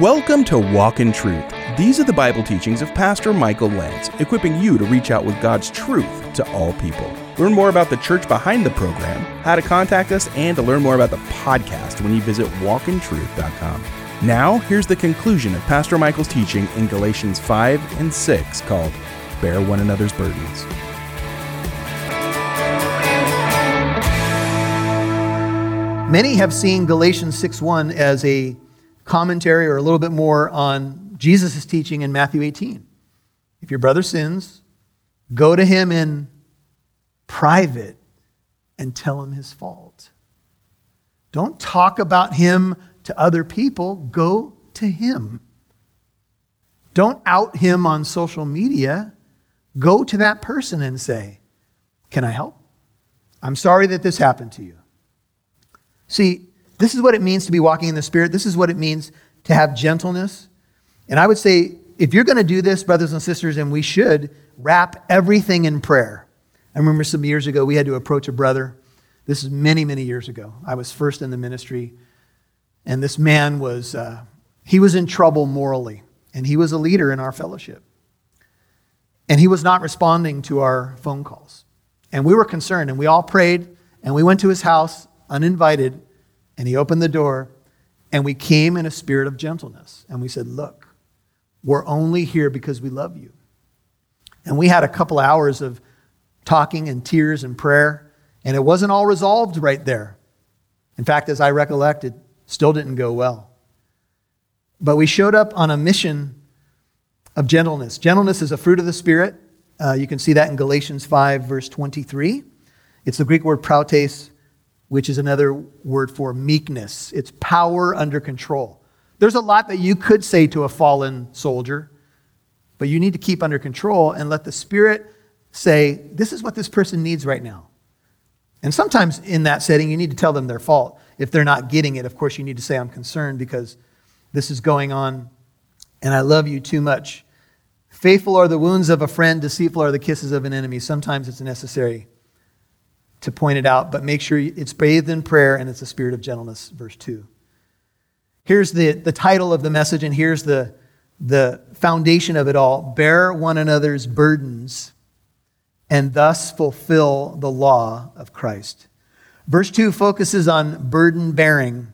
Welcome to Walk in Truth. These are the Bible teachings of Pastor Michael Lentz, equipping you to reach out with God's truth to all people. Learn more about the church behind the program, how to contact us, and to learn more about the podcast when you visit walkintruth.com. Now, here's the conclusion of Pastor Michael's teaching in Galatians 5 and 6 called, Bear One Another's Burdens. Many have seen Galatians 6:1 as a commentary or a little bit more on Jesus' teaching in Matthew 18. If your brother sins, go to him in private and tell him his fault. Don't talk about him to other people. Go to him. Don't out him on social media. Go to that person and say, can I help? I'm sorry that this happened to you. See, this is what it means to be walking in the Spirit. This is what it means to have gentleness. And I would say, if you're going to do this, brothers and sisters, and we should, wrap everything in prayer. I remember some years ago, we had to approach a brother. This is many, many years ago. I was first in the ministry. And this man was, he was in trouble morally. And he was a leader in our fellowship. And he was not responding to our phone calls. And we were concerned. And we all prayed. And we went to his house uninvited. And he opened the door, and we came in a spirit of gentleness. And we said, look, we're only here because we love you. And we had a couple hours of talking and tears and prayer, and it wasn't all resolved right there. In fact, as I recollect, it still didn't go well. But we showed up on a mission of gentleness. Gentleness is a fruit of the Spirit. You can see that in Galatians 5, verse 23. It's the Greek word proutes, which is another word for meekness. It's power under control. There's a lot that you could say to a fallen soldier, but you need to keep under control and let the Spirit say, this is what this person needs right now. And sometimes in that setting, you need to tell them their fault. If they're not getting it, of course, you need to say, I'm concerned because this is going on and I love you too much. Faithful are the wounds of a friend, deceitful are the kisses of an enemy. Sometimes it's necessary to point it out, but make sure it's bathed in prayer and it's a spirit of gentleness, verse 2. Here's the title of the message, and here's the foundation of it all. Bear one another's burdens and thus fulfill the law of Christ. Verse 2 focuses on burden bearing,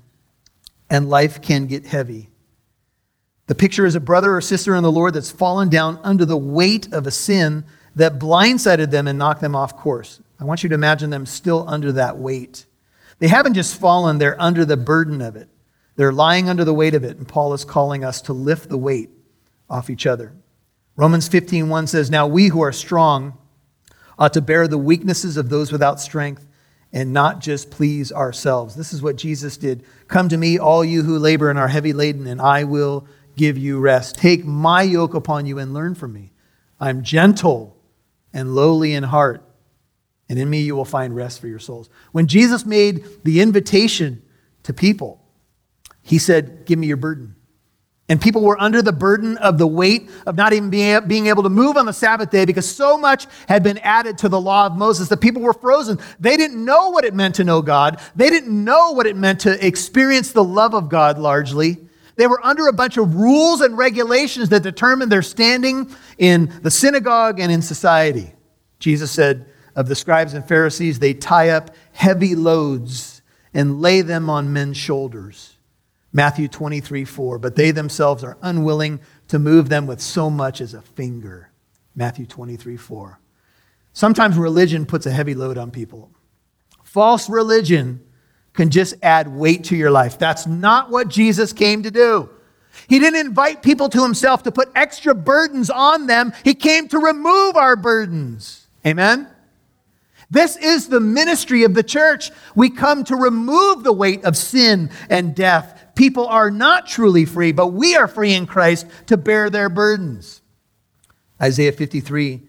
and life can get heavy. The picture is a brother or sister in the Lord that's fallen down under the weight of a sin that blindsided them and knocked them off course. I want you to imagine them still under that weight. They haven't just fallen, they're under the burden of it. They're lying under the weight of it, and Paul is calling us to lift the weight off each other. Romans 15:1 says, now we who are strong ought to bear the weaknesses of those without strength and not just please ourselves. This is what Jesus did. Come to me, all you who labor and are heavy laden, and I will give you rest. Take my yoke upon you and learn from me. I'm gentle and lowly in heart, and in me you will find rest for your souls. When Jesus made the invitation to people, he said, give me your burden. And people were under the burden of the weight of not even being able to move on the Sabbath day because so much had been added to the law of Moses. The people were frozen. They didn't know what it meant to know God. They didn't know what it meant to experience the love of God largely. They were under a bunch of rules and regulations that determined their standing in the synagogue and in society. Jesus said, of the scribes and Pharisees, they tie up heavy loads and lay them on men's shoulders. Matthew 23:4, but they themselves are unwilling to move them with so much as a finger. Matthew 23:4. Sometimes religion puts a heavy load on people. False religion can just add weight to your life. That's not what Jesus came to do. He didn't invite people to himself to put extra burdens on them. He came to remove our burdens. Amen? This is the ministry of the church. We come to remove the weight of sin and death. People are not truly free, but we are free in Christ to bear their burdens. Isaiah 53,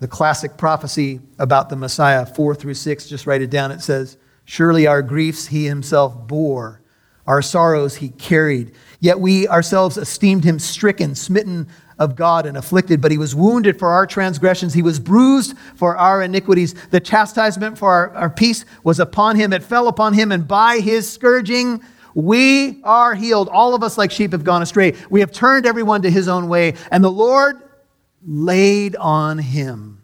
the classic prophecy about the Messiah, 4-6, just write it down. It says, surely our griefs he himself bore, our sorrows he carried. Yet we ourselves esteemed him stricken, smitten of God and afflicted, but he was wounded for our transgressions. He was bruised for our iniquities. The chastisement for our peace was upon him. It fell upon him, and by his scourging We are healed. All of us like sheep have gone astray. We have turned everyone to his own way. And the Lord laid on him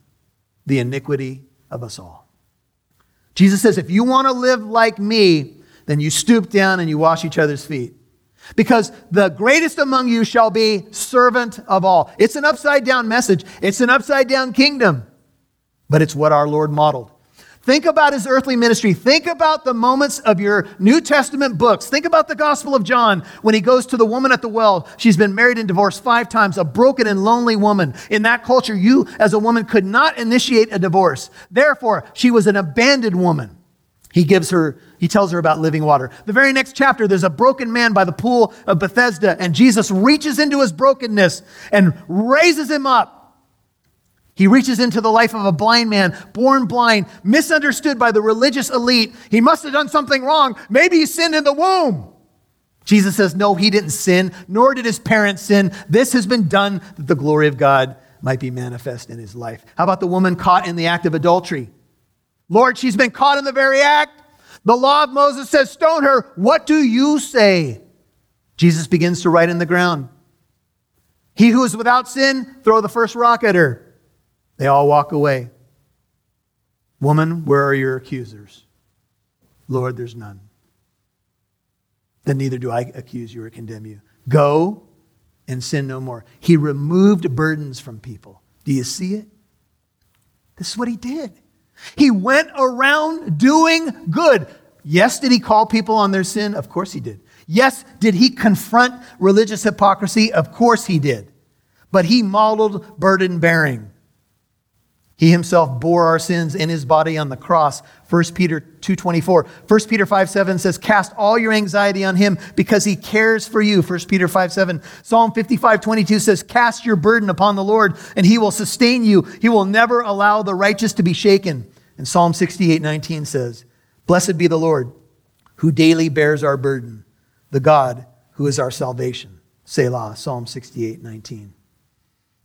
the iniquity of us all. Jesus says, if you want to live like me, then you stoop down and you wash each other's feet. Because the greatest among you shall be servant of all. It's an upside down message. It's an upside down kingdom. But it's what our Lord modeled. Think about his earthly ministry. Think about the moments of your New Testament books. Think about the Gospel of John when he goes to the woman at the well. She's been married and divorced 5 times, a broken and lonely woman. In that culture, you as a woman could not initiate a divorce. Therefore, she was an abandoned woman. He tells her about living water. The very next chapter, there's a broken man by the pool of Bethesda, and Jesus reaches into his brokenness and raises him up. He reaches into the life of a blind man, born blind, misunderstood by the religious elite. He must have done something wrong. Maybe he sinned in the womb. Jesus says, no, he didn't sin, nor did his parents sin. This has been done that the glory of God might be manifest in his life. How about the woman caught in the act of adultery? Lord, she's been caught in the very act. The law of Moses says, stone her. What do you say? Jesus begins to write in the ground. He who is without sin, throw the first rock at her. They all walk away. Woman, where are your accusers? Lord, there's none. Then neither do I accuse you or condemn you. Go and sin no more. He removed burdens from people. Do you see it? This is what he did. He went around doing good. Yes, did he call people on their sin? Of course he did. Yes, did he confront religious hypocrisy? Of course he did. But he modeled burden bearing. He himself bore our sins in his body on the cross. 1 Peter 2:24. 1 Peter 5:7 says, cast all your anxiety on him because he cares for you. 1 Peter 5:7. Psalm 55:22 says, cast your burden upon the Lord and he will sustain you. He will never allow the righteous to be shaken. And Psalm 68:19 says, blessed be the Lord who daily bears our burden, the God who is our salvation. Selah, Psalm 68:19.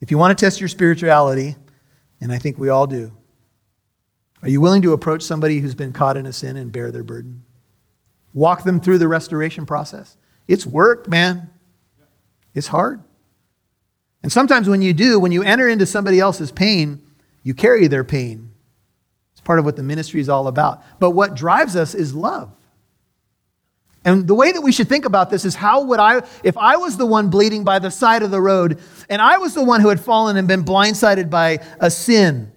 If you want to test your spirituality, and I think we all do, are you willing to approach somebody who's been caught in a sin and bear their burden? Walk them through the restoration process. It's work, man. It's hard. And sometimes when you enter into somebody else's pain, you carry their pain. It's part of what the ministry is all about. But what drives us is love. And the way that we should think about this is if I was the one bleeding by the side of the road and I was the one who had fallen and been blindsided by a sin,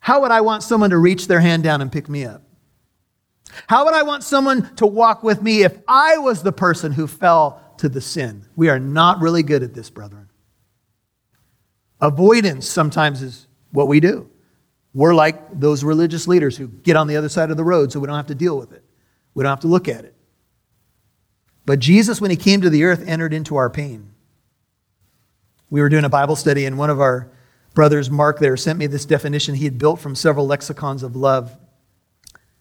how would I want someone to reach their hand down and pick me up? How would I want someone to walk with me if I was the person who fell to the sin? We are not really good at this, brethren. Avoidance sometimes is what we do. We're like those religious leaders who get on the other side of the road so we don't have to deal with it. We don't have to look at it. But Jesus, when he came to the earth, entered into our pain. We were doing a Bible study, and one of our brothers, Mark, there, sent me this definition he had built from several lexicons of love.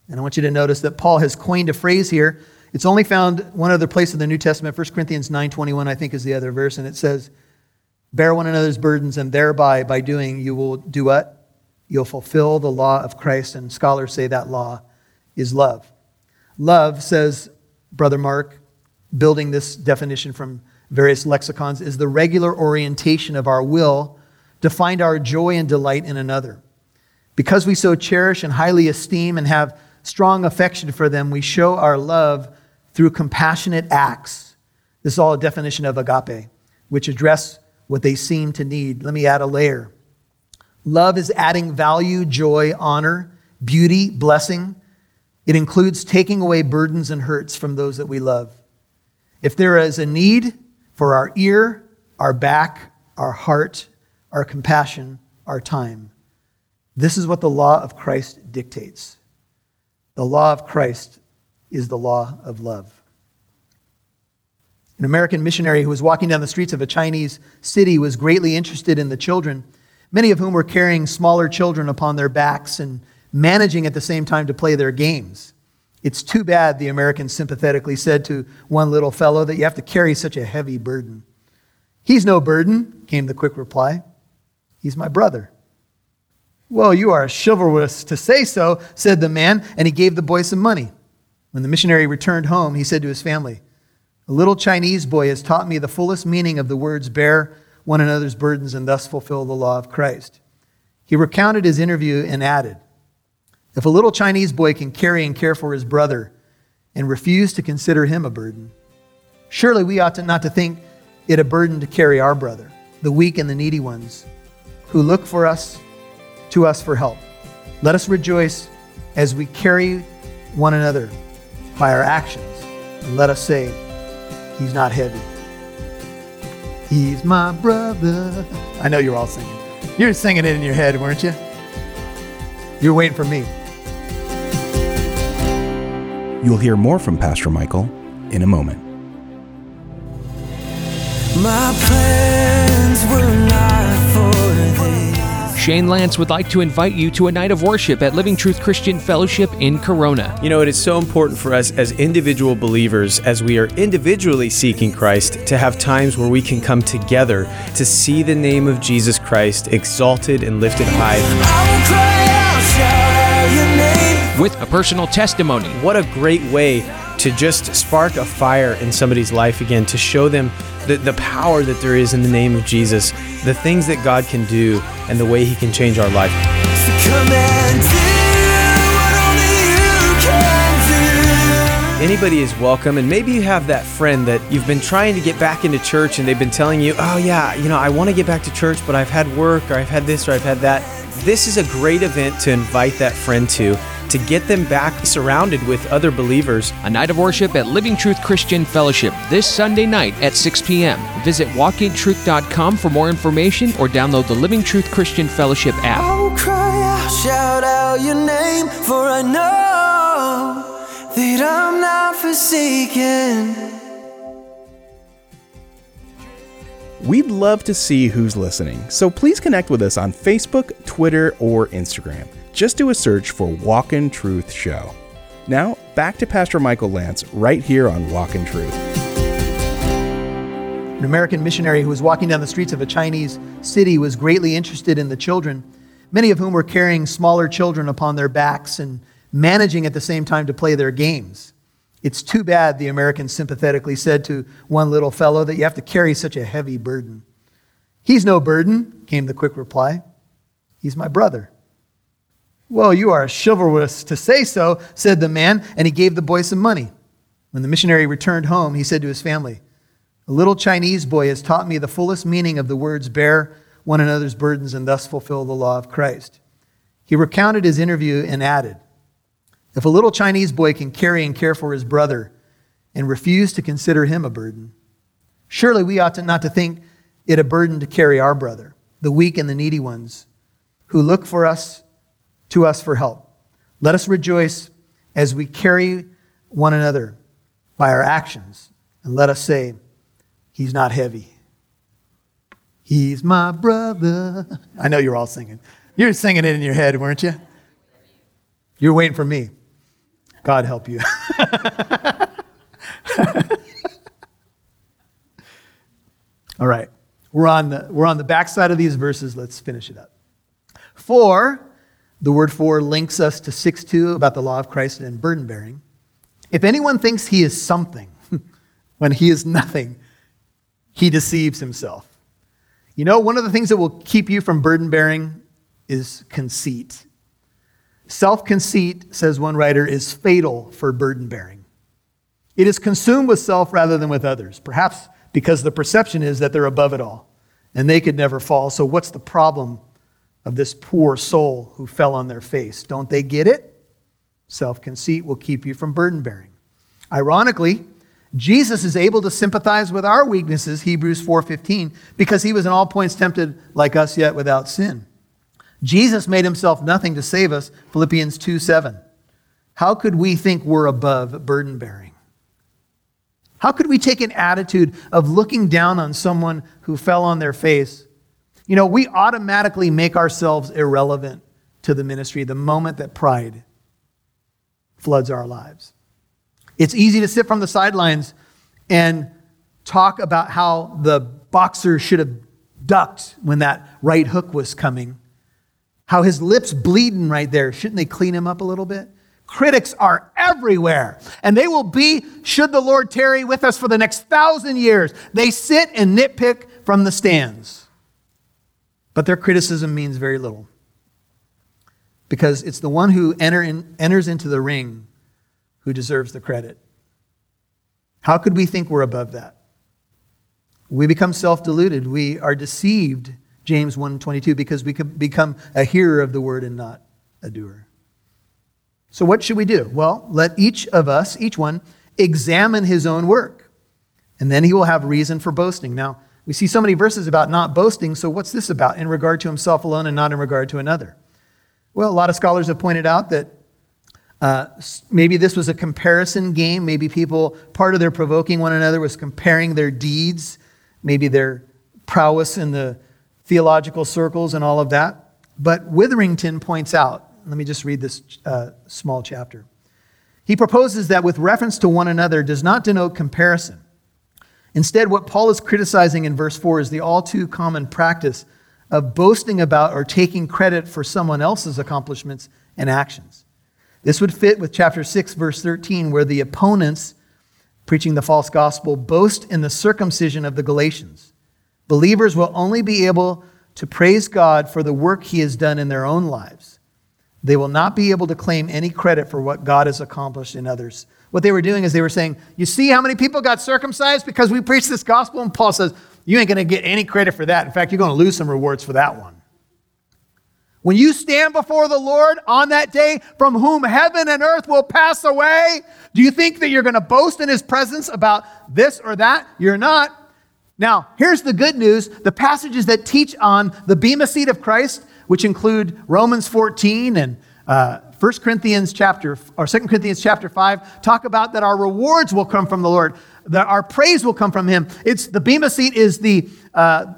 And I want you to notice that Paul has coined a phrase here. It's only found one other place in the New Testament, 1 Corinthians 9:21, I think, is the other verse. And it says, bear one another's burdens, and thereby, by doing, you will do what? You'll fulfill the law of Christ. And scholars say that law is love. Love, says Brother Mark, building this definition from various lexicons, is the regular orientation of our will to find our joy and delight in another. Because we so cherish and highly esteem and have strong affection for them, we show our love through compassionate acts. This is all a definition of agape, which address what they seem to need. Let me add a layer. Love is adding value, joy, honor, beauty, blessing. It includes taking away burdens and hurts from those that we love. If there is a need for our ear, our back, our heart, our compassion, our time, this is what the law of Christ dictates. The law of Christ is the law of love. An American missionary who was walking down the streets of a Chinese city was greatly interested in the children, many of whom were carrying smaller children upon their backs and managing at the same time to play their games. It's too bad, the American sympathetically said to one little fellow, that you have to carry such a heavy burden. He's no burden, came the quick reply. He's my brother. Well, you are chivalrous to say so, said the man, and he gave the boy some money. When the missionary returned home, he said to his family, "A little Chinese boy has taught me the fullest meaning of the words, bear one another's burdens and thus fulfill the law of Christ." He recounted his interview and added, "If a little Chinese boy can carry and care for his brother and refuse to consider him a burden, surely we ought to not to think it a burden to carry our brother, the weak and the needy ones, who look for us, to us for help. Let us rejoice as we carry one another by our actions, and let us say, he's not heavy. He's my brother." I know you're all singing. You're singing it in your head, weren't you? You're waiting for me. You'll hear more from Pastor Michael in a moment. My plans were not for thee. Shane Lance would like to invite you to a night of worship at Living Truth Christian Fellowship in Corona. You know, it is so important for us as individual believers, as we are individually seeking Christ, to have times where we can come together to see the name of Jesus Christ exalted and lifted high. With a personal testimony. What a great way to just spark a fire in somebody's life again, to show them the power that there is in the name of Jesus, the things that God can do, and the way he can change our life. So come and do what only you can do. Anybody is welcome, and maybe you have that friend that you've been trying to get back into church, and they've been telling you, "Oh yeah, you know, I want to get back to church, but I've had work, or I've had this, or I've had that." This is a great event to invite that friend to get them back surrounded with other believers. A night of worship at Living Truth Christian Fellowship this Sunday night at 6 p.m. Visit walkintruth.com for more information or download the Living Truth Christian Fellowship app. I'll cry out, shout out your name, for I know that I'm not forsaken. We'd love to see who's listening, so please connect with us on Facebook, Twitter, or Instagram. Just do a search for Walk in Truth Show. Now, back to Pastor Michael Lentz right here on Walk in Truth. An American missionary who was walking down the streets of a Chinese city was greatly interested in the children, many of whom were carrying smaller children upon their backs and managing at the same time to play their games. "It's too bad," the American sympathetically said to one little fellow, "that you have to carry such a heavy burden." "He's no burden," came the quick reply. "He's my brother." "Well, you are chivalrous to say so," said the man, and he gave the boy some money. When the missionary returned home, he said to his family, "A little Chinese boy has taught me the fullest meaning of the words, bear one another's burdens and thus fulfill the law of Christ." He recounted his interview and added, "If a little Chinese boy can carry and care for his brother and refuse to consider him a burden, surely we ought to not to think it a burden to carry our brother, the weak and the needy ones, who look for us, to us for help. Let us rejoice as we carry one another by our actions, and let us say, he's not heavy. He's my brother." I know you're all singing. You're singing it in your head, weren't you? You're waiting for me. God help you. All right. We're on the backside of these verses. Let's finish it up. The word "for" links us to 6:2 about the law of Christ and burden bearing. "If anyone thinks he is something when he is nothing, he deceives himself." You know, one of the things that will keep you from burden bearing is conceit. Self-conceit, says one writer, is fatal for burden bearing. It is consumed with self rather than with others, perhaps because the perception is that they're above it all and they could never fall. So what's the problem of this poor soul who fell on their face? Don't they get it? Self-conceit will keep you from burden-bearing. Ironically, Jesus is able to sympathize with our weaknesses, Hebrews 4:15, because he was in all points tempted like us yet without sin. Jesus made himself nothing to save us, Philippians 2:7. How could we think we're above burden-bearing? How could we take an attitude of looking down on someone who fell on their face? You know, we automatically make ourselves irrelevant to the ministry the moment that pride floods our lives. It's easy to sit from the sidelines and talk about how the boxer should have ducked when that right hook was coming, how his lips bleeding right there. Shouldn't they clean him up a little bit? Critics are everywhere, and they will be, should the Lord tarry with us, for the next 1,000 years. They sit and nitpick from the stands. But their criticism means very little, because it's the one who enters into the ring who deserves the credit. How could we think we're above that? We become self-deluded. We are deceived, James 1:22, because we become a hearer of the word and not a doer. So what should we do? Well, let each of us, each one, examine his own work, and then he will have reason for boasting. Now, we see so many verses about not boasting, so what's this about in regard to himself alone and not in regard to another? Well, a lot of scholars have pointed out that maybe this was a comparison game. Maybe people, part of their provoking one another was comparing their deeds, maybe their prowess in the theological circles and all of that. But Witherington points out, let me just read this small chapter. He proposes that with reference to one another does not denote comparison. Instead, what Paul is criticizing in verse 4 is the all too common practice of boasting about or taking credit for someone else's accomplishments and actions. This would fit with chapter 6, verse 13, where the opponents preaching the false gospel boast in the circumcision of the Galatians. Believers will only be able to praise God for the work he has done in their own lives. They will not be able to claim any credit for what God has accomplished in others. What they were doing is they were saying, you see how many people got circumcised because we preached this gospel? And Paul says, you ain't going to get any credit for that. In fact, you're going to lose some rewards for that one. When you stand before the Lord on that day, from whom heaven and earth will pass away, do you think that you're going to boast in his presence about this or that? You're not. Now, here's the good news. The passages that teach on the Bema Seat of Christ, which include Romans 14 and 2 Corinthians chapter 5, talk about that our rewards will come from the Lord, that our praise will come from him. It's the Bema Seat is the,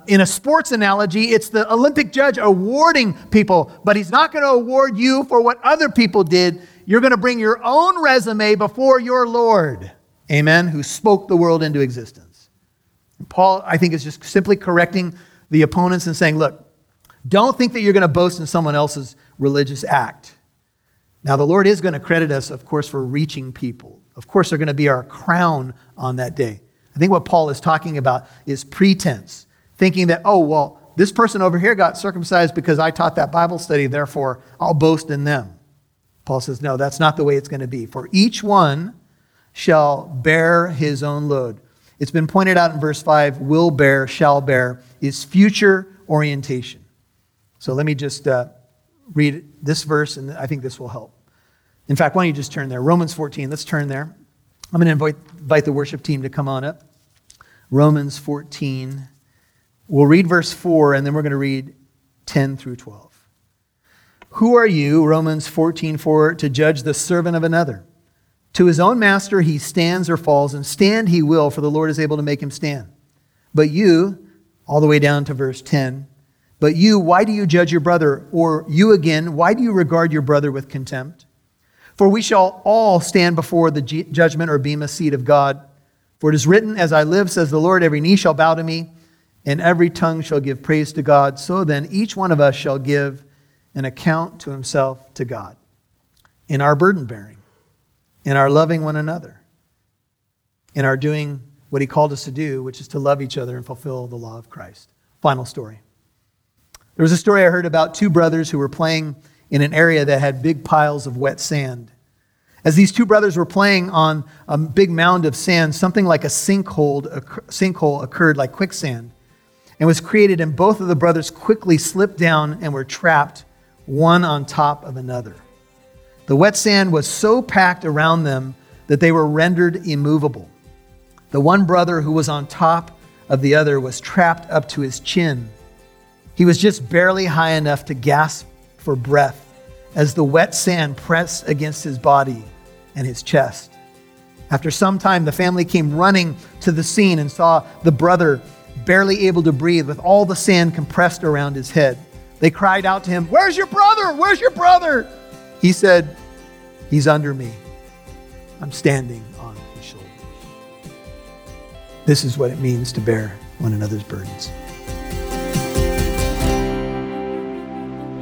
in a sports analogy, it's the Olympic judge awarding people, but he's not going to award you for what other people did. You're going to bring your own resume before your Lord, amen, who spoke the world into existence. And Paul, I think, is just simply correcting the opponents and saying, look, don't think that you're going to boast in someone else's religious act. Now, the Lord is going to credit us, of course, for reaching people. Of course, they're going to be our crown on that day. I think what Paul is talking about is pretense, thinking that, oh, well, this person over here got circumcised because I taught that Bible study, therefore I'll boast in them. Paul says, no, that's not the way it's going to be. For each one shall bear his own load. It's been pointed out in verse 5, will bear, shall bear, is future orientation. So let me just read this verse, and I think this will help. In fact, why don't you just turn there? Romans 14, let's turn there. I'm going to invite the worship team to come on up. Romans 14. We'll read verse 4, and then we're going to read 10 through 12. Who are you, Romans 14:4, to judge the servant of another? To his own master he stands or falls, and stand he will, for the Lord is able to make him stand. But you, all the way down to verse 10, but you, why do you judge your brother? Or you again, why do you regard your brother with contempt? For we shall all stand before the judgment or Bema Seat of God. For it is written, as I live, says the Lord, every knee shall bow to me, and every tongue shall give praise to God. So then each one of us shall give an account to himself to God in our burden bearing, in our loving one another, in our doing what he called us to do, which is to love each other and fulfill the law of Christ. Final story. There was a story I heard about two brothers who were playing in an area that had big piles of wet sand. As these two brothers were playing on a big mound of sand, something like a sinkhole occurred, like quicksand, and was created, and both of the brothers quickly slipped down and were trapped, one on top of another. The wet sand was so packed around them that they were rendered immovable. The one brother who was on top of the other was trapped up to his chin. He was just barely high enough to gasp for breath as the wet sand pressed against his body and his chest. After some time, the family came running to the scene and saw the brother barely able to breathe with all the sand compressed around his head. They cried out to him, "Where's your brother? Where's your brother?" He said, "He's under me. I'm standing on his shoulders." This is what it means to bear one another's burdens.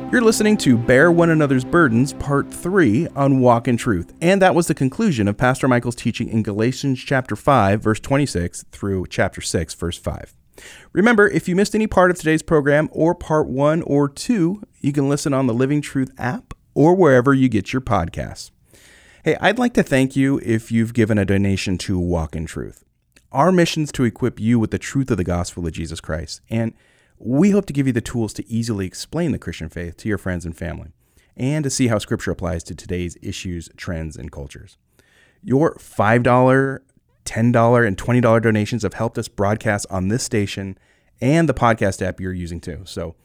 You're listening to Bear One Another's Burdens, Part 3 on Walk in Truth. And that was the conclusion of Pastor Michael's teaching in Galatians chapter 5, verse 26 through chapter 6, verse 5. Remember, if you missed any part of today's program or Part 1 or 2, you can listen on the Living Truth app or wherever you get your podcasts. Hey, I'd like to thank you if you've given a donation to Walk in Truth. Our mission's to equip you with the truth of the gospel of Jesus Christ, and we hope to give you the tools to easily explain the Christian faith to your friends and family, and to see how Scripture applies to today's issues, trends, and cultures. Your $5, $10, and $20 donations have helped us broadcast on this station and the podcast app you're using too. So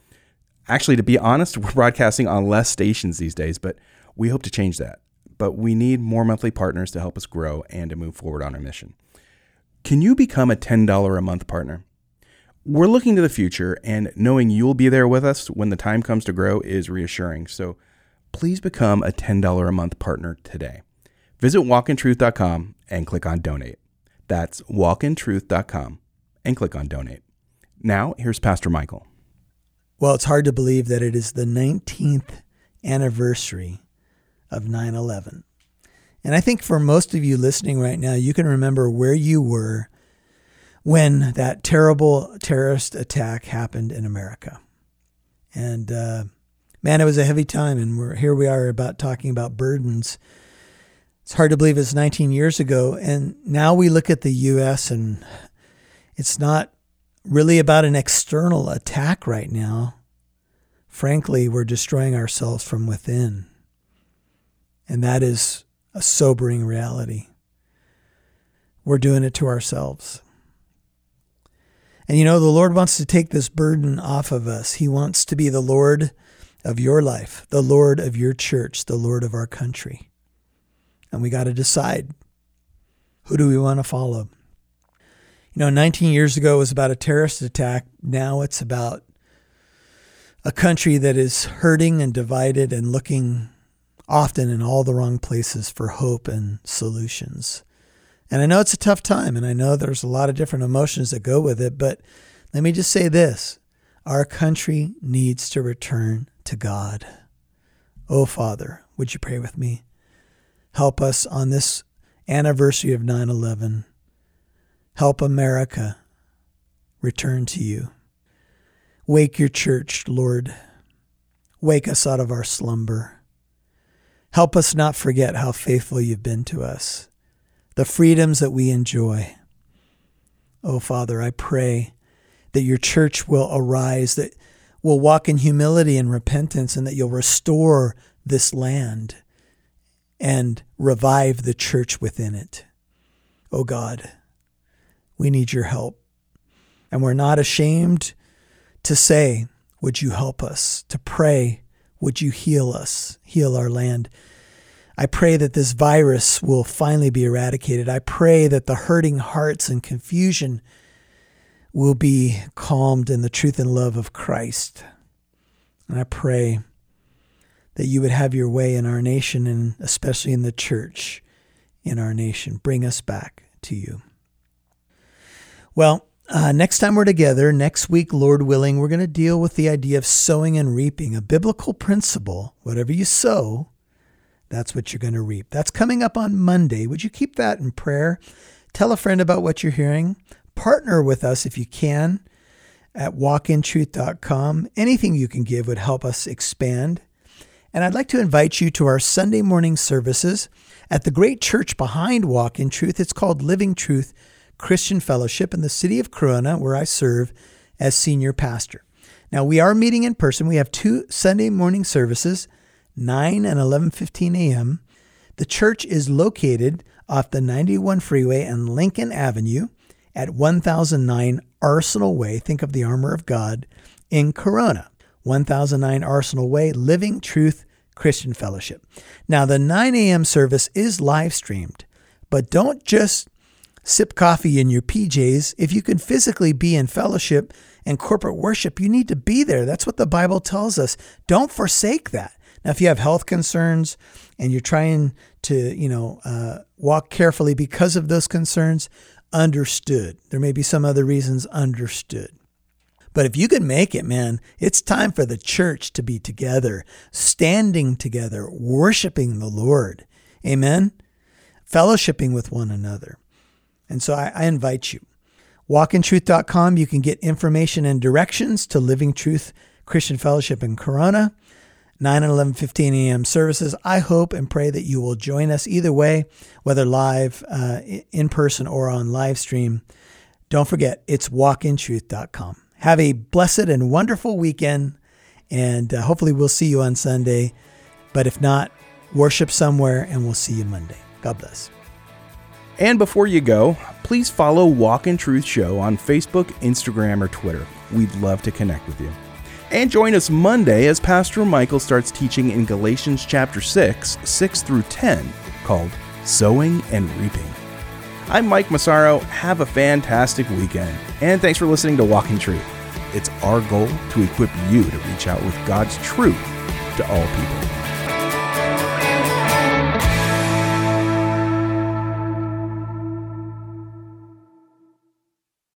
actually, to be honest, we're broadcasting on less stations these days, but we hope to change that. But we need more monthly partners to help us grow and to move forward on our mission. Can you become a $10 a month partner? We're looking to the future, and knowing you'll be there with us when the time comes to grow is reassuring. So please become a $10 a month partner today. Visit walkintruth.com and click on donate. That's walkintruth.com and click on donate. Now, here's Pastor Michael. Well, it's hard to believe that it is the 19th anniversary of 9/11. And I think for most of you listening right now, you can remember where you were when that terrible terrorist attack happened in America. And man, it was a heavy time, and here we are about talking about burdens. It's hard to believe it's 19 years ago, and now we look at the U.S. and it's not really about an external attack right now. Frankly, we're destroying ourselves from within. And that is a sobering reality. We're doing it to ourselves. And you know, the Lord wants to take this burden off of us. He wants to be the Lord of your life, the Lord of your church, the Lord of our country. And we got to decide, who do we want to follow? You know, 19 years ago it was about a terrorist attack. Now it's about a country that is hurting and divided and looking often in all the wrong places for hope and solutions. And I know it's a tough time, and I know there's a lot of different emotions that go with it, but let me just say this. Our country needs to return to God. Oh, Father, would you pray with me? Help us on this anniversary of 9/11. Help America return to you. Wake your church, Lord. Wake us out of our slumber. Help us not forget how faithful you've been to us, the freedoms that we enjoy. Oh, Father, I pray that your church will arise, that we'll walk in humility and repentance, and that you'll restore this land and revive the church within it. Oh, God, we need your help. And we're not ashamed to say, would you help us, to pray, would you heal us, heal our land? I pray that this virus will finally be eradicated. I pray that the hurting hearts and confusion will be calmed in the truth and love of Christ. And I pray that you would have your way in our nation, and especially in the church in our nation. Bring us back to you. Well, next time we're together, next week, Lord willing, we're going to deal with the idea of sowing and reaping, a biblical principle. Whatever you sow, that's what you're going to reap. That's coming up on Monday. Would you keep that in prayer? Tell a friend about what you're hearing. Partner with us if you can at walkintruth.com. Anything you can give would help us expand. And I'd like to invite you to our Sunday morning services at the great church behind Walk in Truth. It's called Living Truth Christian Fellowship in the city of Corona, where I serve as senior pastor. Now, we are meeting in person. We have two Sunday morning services, 9 and 11:15 a.m. The church is located off the 91 freeway and Lincoln Avenue at 1009 Arsenal Way. Think of the armor of God in Corona. 1009 Arsenal Way, Living Truth Christian Fellowship. Now, the 9 a.m. service is live streamed, but don't just sip coffee in your PJs. If you can physically be in fellowship and corporate worship, you need to be there. That's what the Bible tells us. Don't forsake that. Now, if you have health concerns and you're trying to, walk carefully because of those concerns, understood. There may be some other reasons, understood. But if you can make it, man, it's time for the church to be together, standing together, worshiping the Lord. Amen? Fellowshipping with one another. And so I invite you. Walkintruth.com, you can get information and directions to Living Truth Christian Fellowship in Corona, 9 and 11:15 a.m. services. I hope and pray that you will join us either way, whether live, in person, or on live stream. Don't forget, it's walkintruth.com. Have a blessed and wonderful weekend, and hopefully we'll see you on Sunday. But if not, worship somewhere, and we'll see you Monday. God bless. And before you go, please follow Walk in Truth Show on Facebook, Instagram, or Twitter. We'd love to connect with you. And join us Monday as Pastor Michael starts teaching in Galatians chapter 6, 6 through 10, called Sowing and Reaping. I'm Mike Massaro. Have a fantastic weekend. And thanks for listening to Walk in Truth. It's our goal to equip you to reach out with God's truth to all people.